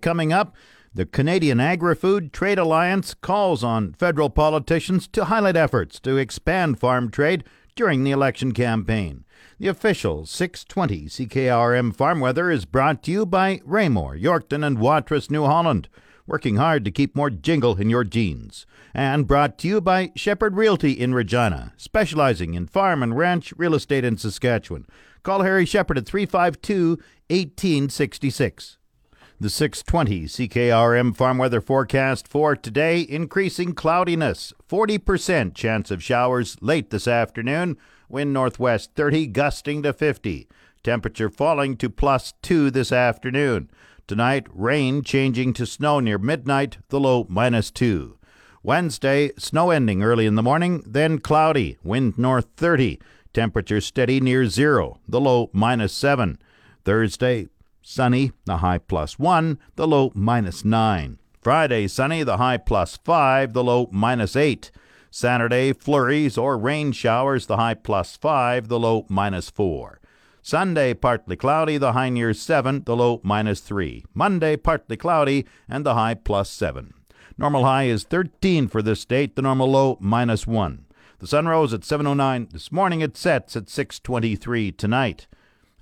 Coming up, the Canadian Agri-Food Trade Alliance calls on federal politicians to highlight efforts to expand farm trade during the election campaign. The official 620 CKRM farm weather is brought to you by Raymore, Yorkton and Watrous, New Holland, working hard to keep more jingle in your jeans. And brought to you by Shepherd Realty in Regina, specializing in farm and ranch real estate in Saskatchewan. Call Harry Shepherd at 352-1866. The 620 CKRM farm weather forecast for today, increasing cloudiness, 40% chance of showers late this afternoon, wind northwest 30, gusting to 50. Temperature falling to +2 this afternoon. Tonight, rain changing to snow near midnight, the low -2. Wednesday, snow ending early in the morning, then cloudy, wind north 30. Temperature steady near 0, the low -7. Thursday, sunny, the high +1, the low -9. Friday, sunny, the high +5, the low -8. Saturday, flurries or rain showers, the high +5, the low -4. Sunday, partly cloudy, the high near 7, the low -3. Monday, partly cloudy, and the high +7. Normal high is 13 for this date, the normal low -1. The sun rose at 7:09 this morning. It sets at 6:23 tonight.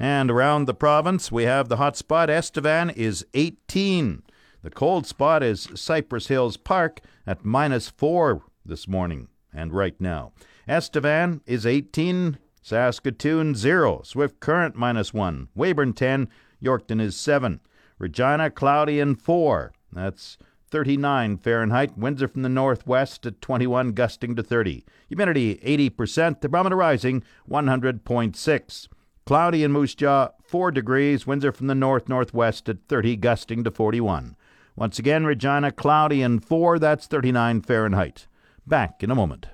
And around the province, we have the hot spot. Estevan is 18. The cold spot is Cypress Hills Park at -4 this morning and right now. Estevan is 18, Saskatoon 0, Swift Current -1, Weyburn 10, Yorkton is 7, Regina cloudy and 4. That's 39 Fahrenheit, winds are from the northwest at 21, gusting to 30. Humidity 80%, the barometer rising 100.6. Cloudy in Moose Jaw, 4 degrees. Winds are from the north-northwest at 30, gusting to 41. Once again, Regina, cloudy and 4. That's 39 Fahrenheit. Back in a moment.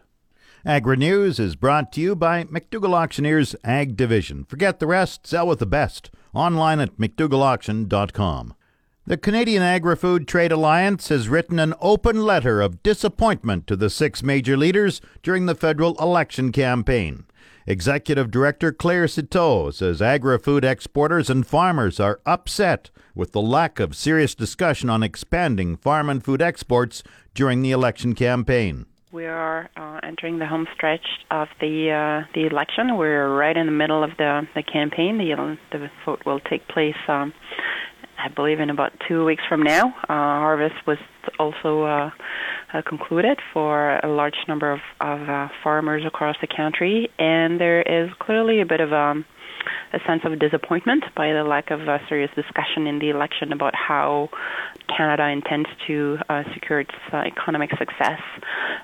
Agri-News is brought to you by McDougall Auctioneers Ag Division. Forget the rest, sell with the best. Online at mcdougallauction.com. The Canadian Agri-Food Trade Alliance has written an open letter of disappointment to the 6 major leaders during the federal election campaign. Executive Director Claire Citeau says agri-food exporters and farmers are upset with the lack of serious discussion on expanding farm and food exports during the election campaign. We are entering the home stretch of the election. We're right in the middle of the campaign. The vote will take place, I believe, in about 2 weeks from now. Harvest was also concluded for a large number of farmers across the country, and there is clearly a bit of a sense of disappointment by the lack of serious discussion in the election about how Canada intends to secure its economic success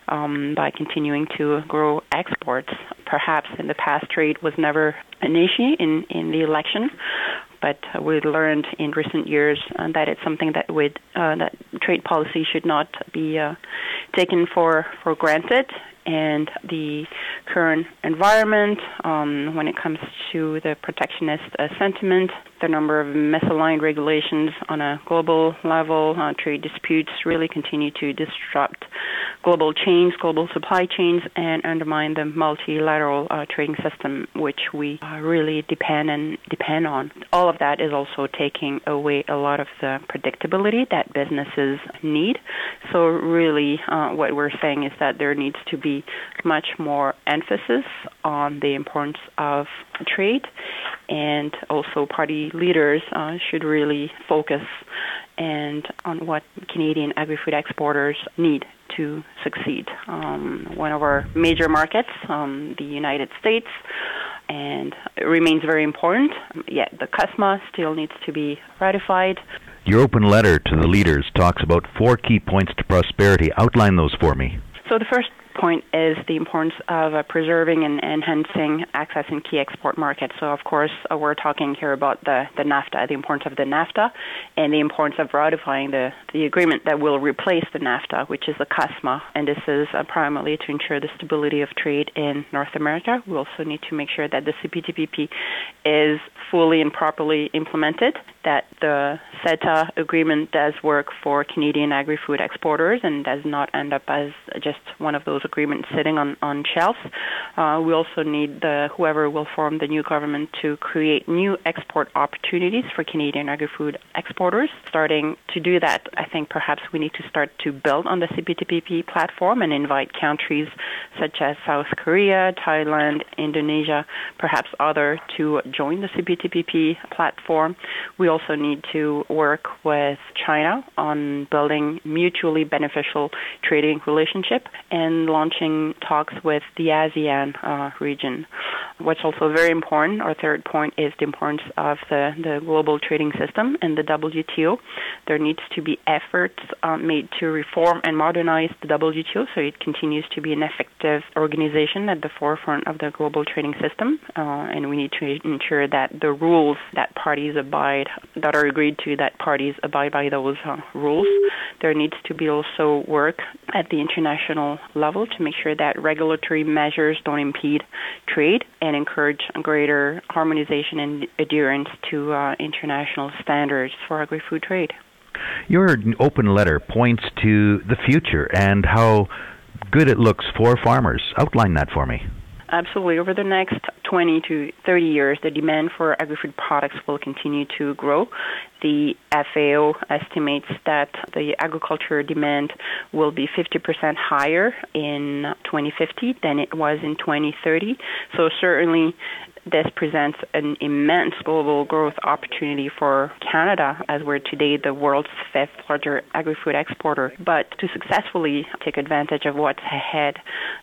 by continuing to grow exports. Perhaps in the past, trade was never an issue in the election, but we learned in recent years that it's something that trade policy should not be taken for granted. And the current environment, when it comes to the protectionist sentiment, the number of misaligned regulations on a global level, trade disputes really continue to disrupt global supply chains, and undermine the multilateral trading system, which we really depend on. All of that is also taking away a lot of the predictability that businesses need. So really what we're saying is that there needs to be much more emphasis on the importance of trade, and also party leaders should really focus on what Canadian agri-food exporters need to succeed. One of our major markets, the United States, and it remains very important, yet the CUSMA still needs to be ratified. Your open letter to the leaders talks about 4 key points to prosperity. Outline those for me. So the first point is the importance of preserving and enhancing access in key export markets. So, of course, we're talking here about the NAFTA, the importance of the NAFTA, and the importance of ratifying the agreement that will replace the NAFTA, which is the CUSMA. And this is primarily to ensure the stability of trade in North America. We also need to make sure that the CPTPP is fully and properly implemented, that the CETA agreement does work for Canadian agri-food exporters and does not end up as just one of those those agreements sitting on shelves. We also need whoever will form the new government to create new export opportunities for Canadian agri-food exporters. Starting to do that, I think perhaps we need to start to build on the CPTPP platform and invite countries such as South Korea, Thailand, Indonesia, perhaps other to join the CPTPP platform. We also need to work with China on building mutually beneficial trading relationship and launching talks with the ASEAN region. What's also very important, our third point, is the importance of the global trading system and the WTO. There needs to be efforts made to reform and modernize the WTO so it continues to be an effective organization at the forefront of the global trading system. And we need to ensure that the rules that parties abide, that are agreed to, that parties abide by those rules. There needs to be also work at the international level to make sure that regulatory measures don't impede trade and encourage greater harmonization and adherence to international standards for agri-food trade. Your open letter points to the future and how good it looks for farmers. Outline that for me. Absolutely. Over the next 20 to 30 years, the demand for agri-food products will continue to grow. The FAO estimates that the agriculture demand will be 50% higher in 2050 than it was in 2030. So certainly, this presents an immense global growth opportunity for Canada, as we're today the world's fifth largest agri-food exporter. But to successfully take advantage of what's ahead,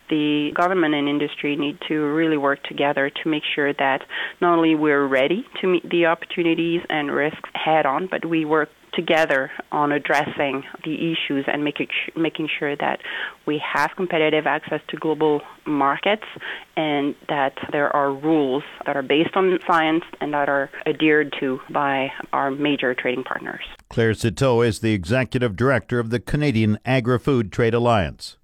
the government and industry need to really work together to make sure that not only we're ready to meet the opportunities and risks head-on, but we work together on addressing the issues and making sure that we have competitive access to global markets and that there are rules that are based on science and that are adhered to by our major trading partners. Claire Citeau is the Executive Director of the Canadian Agri-Food Trade Alliance.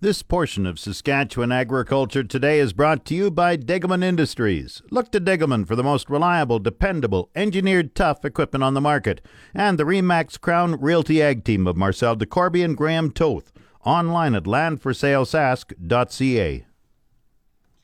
This portion of Saskatchewan Agriculture Today is brought to you by Degelman Industries. Look to Degelman for the most reliable, dependable, engineered tough equipment on the market. And the Remax Crown Realty Ag Team of Marcel DeCorby and Graham Toth. Online at landforsalesask.ca.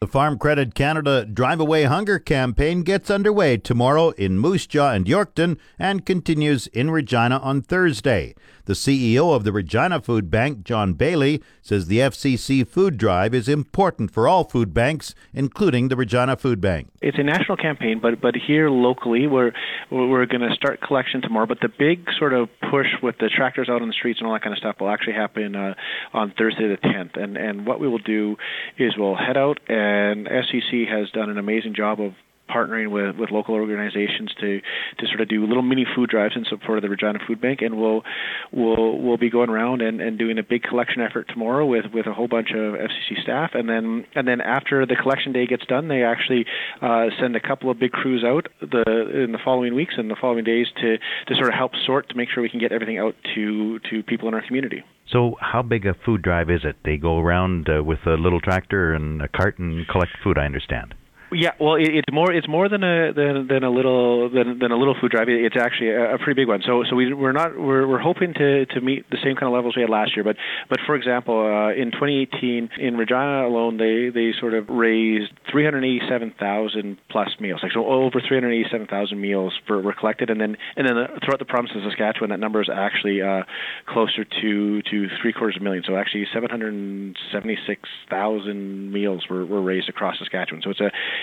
The Farm Credit Canada Drive Away Hunger campaign gets underway tomorrow in Moose Jaw and Yorkton and continues in Regina on Thursday. The CEO of the Regina Food Bank, John Bailey, says the FCC food drive is important for all food banks, including the Regina Food Bank. It's a national campaign, but here locally we're going to start collection tomorrow. But the big sort of push with the tractors out on the streets and all that kind of stuff will actually happen on Thursday the 10th. And what we will do is we'll head out and SCC has done an amazing job of partnering with local organizations to sort of do little mini food drives in support of the Regina Food Bank, and we'll be going around and doing a big collection effort tomorrow with a whole bunch of FCC staff, and then after the collection day gets done, they actually send a couple of big crews out in the following weeks and the following days to sort of help sort to make sure we can get everything out to people in our community. So how big a food drive is it? They go around with a little tractor and a cart and collect food, I understand. Yeah, well, it's more than a little food drive. It's actually a pretty big one. So we're hoping to meet the same kind of levels we had last year. But for example, in 2018 in Regina alone, they sort of raised 387,000 plus meals. Like so, over 387,000 meals were collected, and then throughout the province of Saskatchewan, that number is actually closer to 750,000. So actually, 776,000 meals were raised across Saskatchewan. So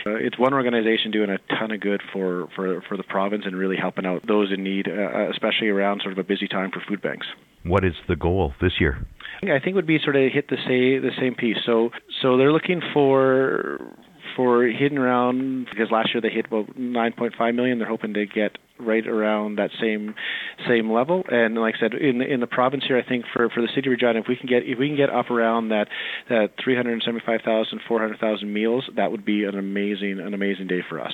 it's one organization doing a ton of good for the province and really helping out those in need, especially around sort of a busy time for food banks. What is the goal this year? I think would be sort of hit the same piece. So they're looking for hitting around, because last year they hit about 9.5 million. They're hoping to get right around that same level. And like I said, in the province here, I think for the city of Regina, if we can get up around that 375,000, 400,000 meals, that would be an amazing day for us.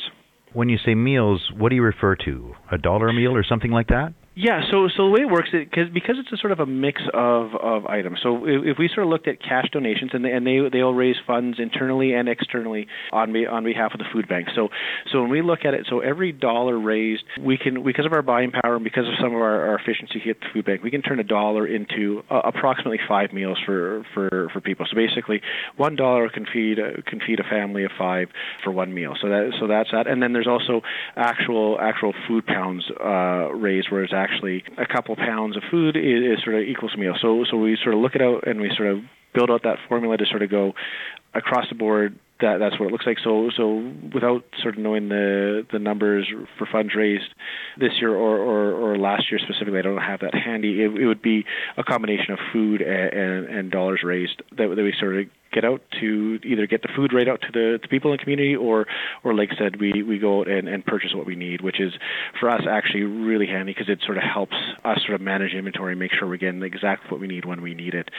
When you say meals, what do you refer to? A dollar a meal or something like that? Yeah, so the way it works, because it's a sort of a mix of items. So if we sort of looked at cash donations, and they all raise funds internally and externally on behalf of the food bank. So when we look at it, so every dollar raised, we can, because of our buying power and because of some of our efficiency here at the food bank, we can turn a dollar into approximately 5 meals for people. So basically, $1 can feed a family of 5 for one meal. So that's that. And then there's also actual food pounds raised, where it's actually a couple pounds of food is sort of equals a meal. So we sort of look it out and we sort of build out that formula to sort of go across the board. That's what it looks like. So without sort of knowing the numbers for funds raised this year or last year specifically, I don't have that handy. It would be a combination of food and dollars raised that we sort of get out to either get the food right out to the people in the community, or like I said, we go out and purchase what we need, which is for us actually really handy because it sort of helps us sort of manage inventory and make sure we're getting exactly what we need when we need it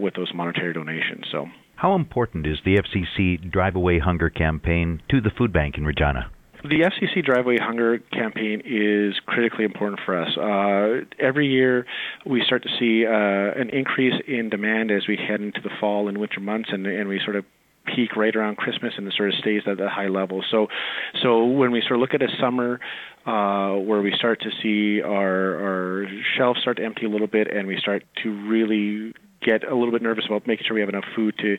with those monetary donations. So. How important is the FCC Drive Away Hunger campaign to the food bank in Regina? The FCC Drive Away Hunger campaign is critically important for us. Every year we start to see an increase in demand as we head into the fall and winter months, and we sort of peak right around Christmas, and it sort of stays at that high level. So when we sort of look at a summer where we start to see our shelves start to empty a little bit, and we start to really get a little bit nervous about making sure we have enough food to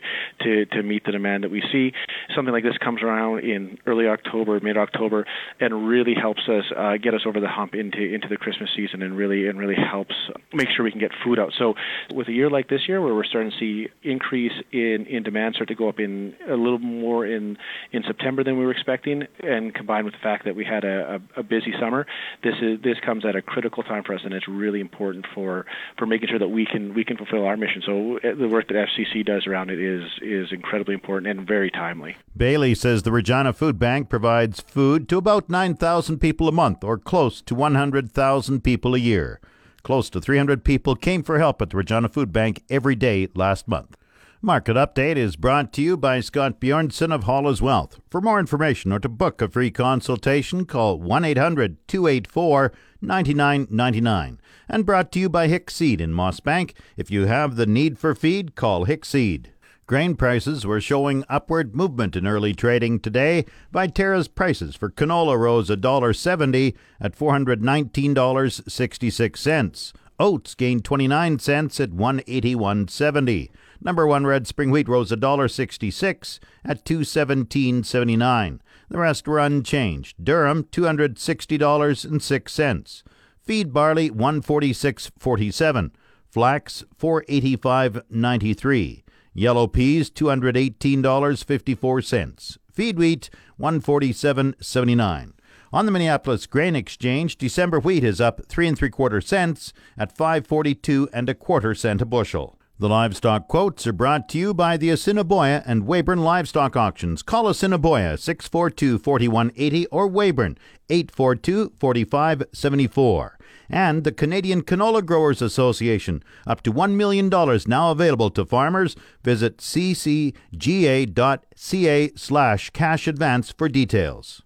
meet the demand that we see. Something like this comes around in early October, mid-October, and really helps us get us over the hump into the Christmas season, and really helps make sure we can get food out. So with a year like this year, where we're starting to see increase in demand start to go up in a little more in September than we were expecting, and combined with the fact that we had a busy summer, this comes at a critical time for us, and it's really important for making sure that we can fulfill our mission. So the work that FCC does around it is incredibly important and very timely. Bailey says the Regina Food Bank provides food to about 9,000 people a month, or close to 100,000 people a year. Close to 300 people came for help at the Regina Food Bank every day last month. Market Update is brought to you by Scott Bjornsson of Hollis Wealth. For more information or to book a free consultation, call 1-800-284-9999. And brought to you by Hickseed in Moss Bank. If you have the need for feed, call Hickseed. Grain prices were showing upward movement in early trading today. Viterra's prices for canola rose $1.70 at $419.66. Oats gained 29 cents at $181.70. Number one red spring wheat rose $1.66 at $217.79. The rest were unchanged. Durum $260.06. Feed barley $146.47. Flax $485.93. Yellow peas $218.54. Feed wheat $147.79. On the Minneapolis Grain Exchange, December wheat is up 3 3/4 cents at $5.42 1/4 cents a bushel. The livestock quotes are brought to you by the Assiniboia and Weyburn Livestock Auctions. Call Assiniboia 642-4180 or Weyburn 842-4574. And the Canadian Canola Growers Association. Up to $1 million now available to farmers. Visit ccga.ca/cash advance for details.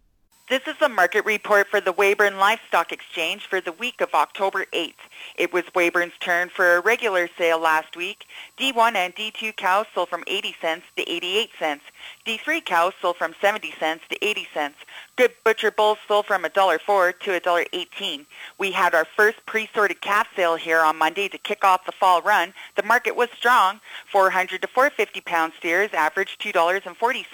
This is the market report for the Weyburn Livestock Exchange for the week of October 8th. It was Weyburn's turn for a regular sale last week. D1 and D2 cows sold from 80 cents to 88 cents. D3 cows sold from 70 cents to 80 cents. Good butcher bulls sold from $1.04 to $1.18. We had our first pre-sorted calf sale here on Monday to kick off the fall run. The market was strong. 400 to 450-pound steers averaged $2.40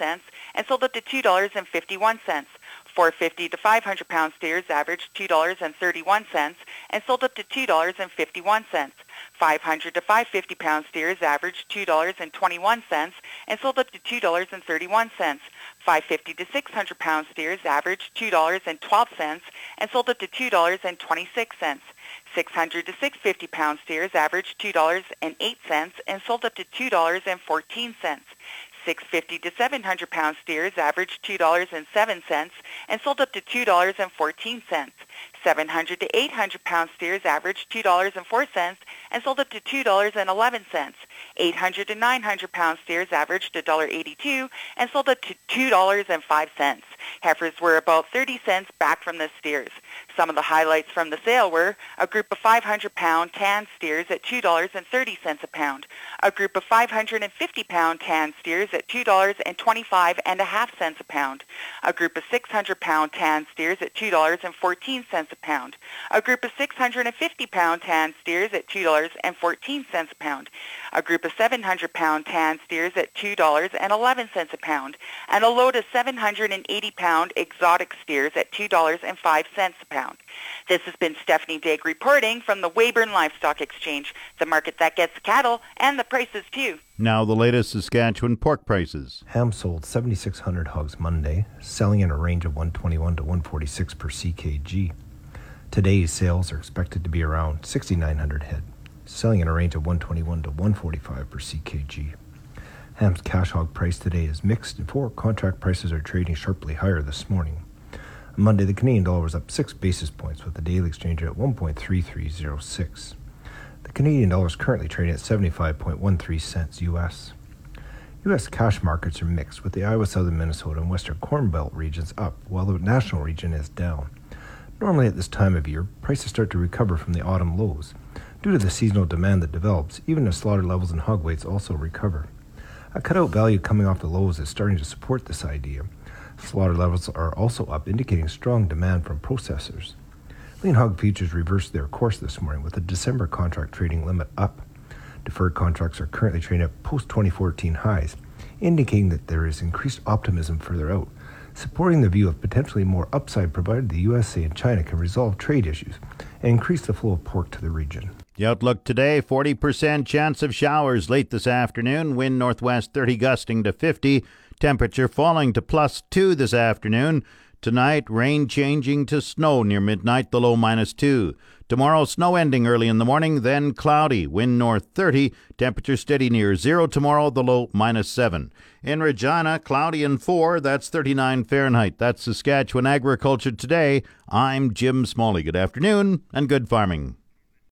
and sold up to $2.51. 450 to 500-pound steers averaged $2.31 and sold up to $2.51. 500 to 550-pound steers averaged $2.21 and sold up to $2.31. 550 to 600-pound steers averaged $2.12 and sold up to $2.26. 600 to 650-pound steers averaged $2.08 and sold up to $2.14. 650 to 700-pound steers averaged $2.07 and sold up to $2.14. 700 to 800-pound steers averaged $2.04 and sold up to $2.11. 800 to 900-pound steers averaged $1.82 and sold up to $2.05. Heifers were about 30 cents back from the steers. Some of the highlights from the sale were a group of 500-pound tan steers at $2.30 a pound, a group of 550-pound tan steers at $2.25.50 a pound, a group of 600-pound tan steers at $2.14 a pound, a group of 650-pound tan steers at $2.14 a pound, a group of 700-pound tan steers at $2.11 a pound, and a load of 780-pound exotic steers at $2.05 a pound. This has been Stephanie Digg reporting from the Weyburn Livestock Exchange, the market that gets cattle and the prices too. Now the latest Saskatchewan pork prices. Ham sold 7,600 hogs Monday, selling in a range of 121 to 146 per CKG. Today's sales are expected to be around 6,900 head, selling in a range of 121 to 145 per CKG. Ham's cash hog price today is mixed, and forward contract prices are trading sharply higher this morning. On Monday, the Canadian dollar was up 6 basis points, with the daily exchange rate at 1.3306. The Canadian dollar is currently trading at 75.13 cents U.S. U.S. cash markets are mixed, with the Iowa, Southern Minnesota, and Western Corn Belt regions up, while the national region is down. Normally at this time of year, prices start to recover from the autumn lows, due to the seasonal demand that develops, even as slaughter levels and hog weights also recover. A cutout value coming off the lows is starting to support this idea. Slaughter levels are also up, indicating strong demand from processors. Lean hog futures reversed their course this morning, with the December contract trading limit up. Deferred contracts are currently trading at post-2014 highs, indicating that there is increased optimism further out, supporting the view of potentially more upside provided the USA and China can resolve trade issues and increase the flow of pork to the region. The outlook today, 40% chance of showers late this afternoon, wind northwest 30 gusting to 50, temperature falling to +2 this afternoon. Tonight, rain changing to snow near midnight, the low -2. Tomorrow, snow ending early in the morning, then cloudy, wind north 30, temperature steady near 0 tomorrow, the low -7. In Regina, cloudy and 4, that's 39 Fahrenheit. That's Saskatchewan Agriculture Today. I'm Jim Smalley. Good afternoon and good farming.